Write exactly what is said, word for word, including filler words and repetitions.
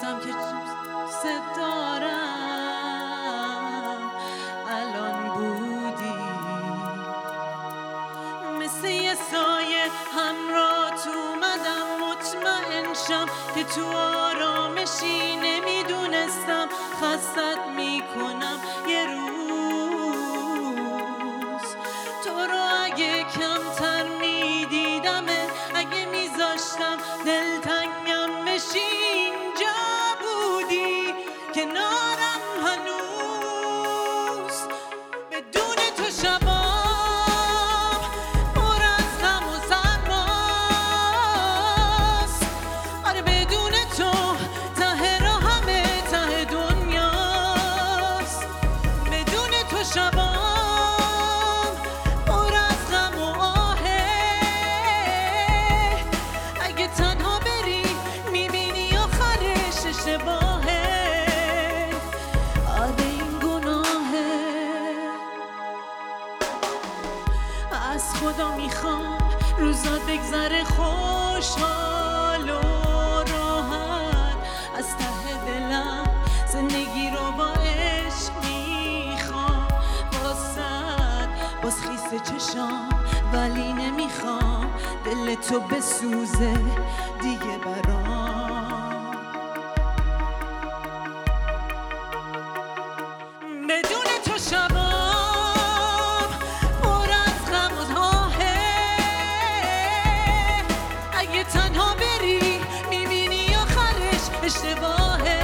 گفتم که صد دارم الان بودی مثل یه سایه همراه اومدم مطمئن شم که تو آرامشی نمیدونستم خستت میکنم یه روز تو رو اگه کمتر میدیدم اگه میذاشتم دلتنگم بشی اینجا بودی کنارم هنوز بدون تو شبا از خدا میخوام روزات بگذره خوشحال و راحت از ته دلم زندگی رو با عشق میخوام واسد باز خیس چشام ولی نمیخوام دل تو بسوزه دیگه برام بدون تو شبا تنها بری میبینی آخرش اشتباهه